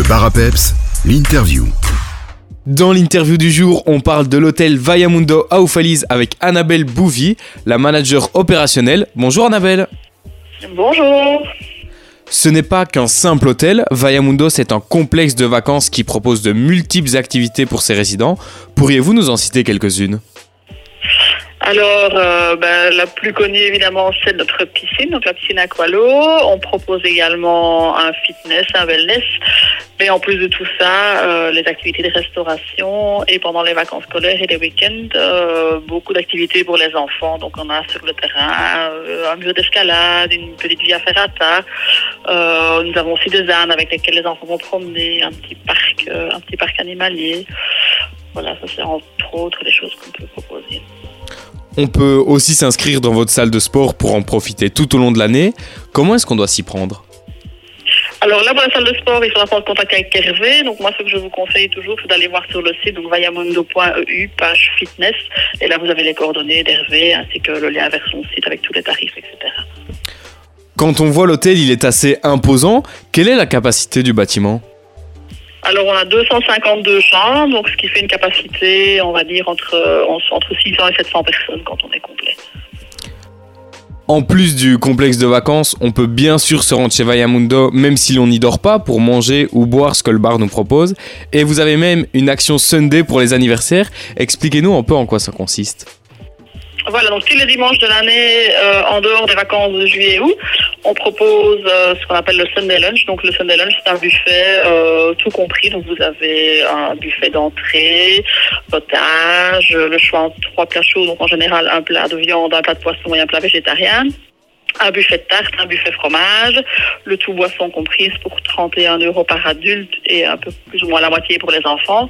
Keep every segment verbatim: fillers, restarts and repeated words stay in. Le Bar à Pep's, l'interview. Dans l'interview du jour, on parle de l'hôtel Vayamundo à Houffalize avec Annabelle Bouvy, la manager opérationnelle. Bonjour Annabelle. Bonjour. Ce n'est pas qu'un simple hôtel, Vayamundo c'est un complexe de vacances qui propose de multiples activités pour ses résidents. Pourriez-vous nous en citer quelques-unes ? Alors, euh, ben, la plus connue évidemment, c'est notre piscine, donc la piscine Aqualo. On propose également un fitness, un wellness, mais en plus de tout ça, euh, les activités de restauration et pendant les vacances scolaires et les week-ends, euh, beaucoup d'activités pour les enfants. Donc, on a sur le terrain euh, un mur d'escalade, une petite via ferrata. Euh, nous avons aussi des ânes avec lesquels les enfants vont promener, un petit parc, euh, un petit parc animalier. Voilà, ça c'est entre autres les choses qu'on peut proposer. On peut aussi s'inscrire dans votre salle de sport pour en profiter tout au long de l'année. Comment est-ce qu'on doit s'y prendre ? Alors là, pour la salle de sport, il faudra prendre contact avec Hervé. Donc moi, ce que je vous conseille toujours, c'est d'aller voir sur le site donc vayamundo point e u, page fitness. Et là, vous avez les coordonnées d'Hervé ainsi que le lien vers son site avec tous les tarifs, et cetera. Quand on voit l'hôtel, il est assez imposant. Quelle est la capacité du bâtiment ? Alors, on a deux cent cinquante-deux chambres, donc ce qui fait une capacité, on va dire, entre, entre six cents et sept cents personnes quand on est complet. En plus du complexe de vacances, on peut bien sûr se rendre chez Vayamundo, même si l'on n'y dort pas, pour manger ou boire ce que le bar nous propose. Et vous avez même une action Sunday pour les anniversaires. Expliquez-nous un peu en quoi ça consiste. Voilà, donc tous les dimanches de l'année, euh, en dehors des vacances de juillet et août, on propose euh, ce qu'on appelle le Sunday Lunch. Donc le Sunday Lunch, c'est un buffet euh, tout compris. Donc vous avez un buffet d'entrée, potage, le choix entre trois plats chauds. Donc en général, un plat de viande, un plat de poisson et un plat végétarien. Un buffet de tarte, un buffet fromage, le tout boisson comprise pour trente et un euros par adulte et un peu plus ou moins la moitié pour les enfants.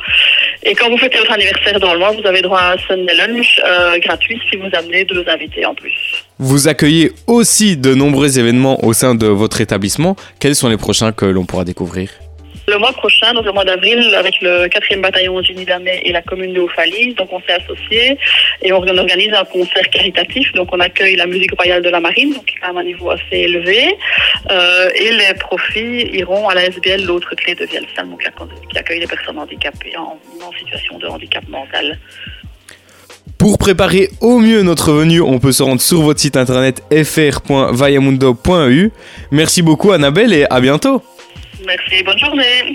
Et quand vous faites votre anniversaire dans le mois, vous avez droit à un Sunday Lunch euh, gratuit si vous amenez deux invités en plus. Vous accueillez aussi de nombreux événements au sein de votre établissement. Quels sont les prochains que l'on pourra découvrir ? Le mois prochain, dans le mois d'avril, avec le quatrième bataillon du Génie d'Amay et la commune de Houffalize, donc on s'est associés et on organise un concert caritatif. Donc on accueille la musique royale de la marine, donc à un niveau assez élevé. Euh, et les profits iront à la S B L, l'autre clé de Vielsalm, donc la, qui accueille les personnes handicapées en, en situation de handicap mental. Pour préparer au mieux notre venue, on peut se rendre sur votre site internet f r point vayamundo point e u. Merci beaucoup Annabelle et à bientôt. Merci, bonne journée.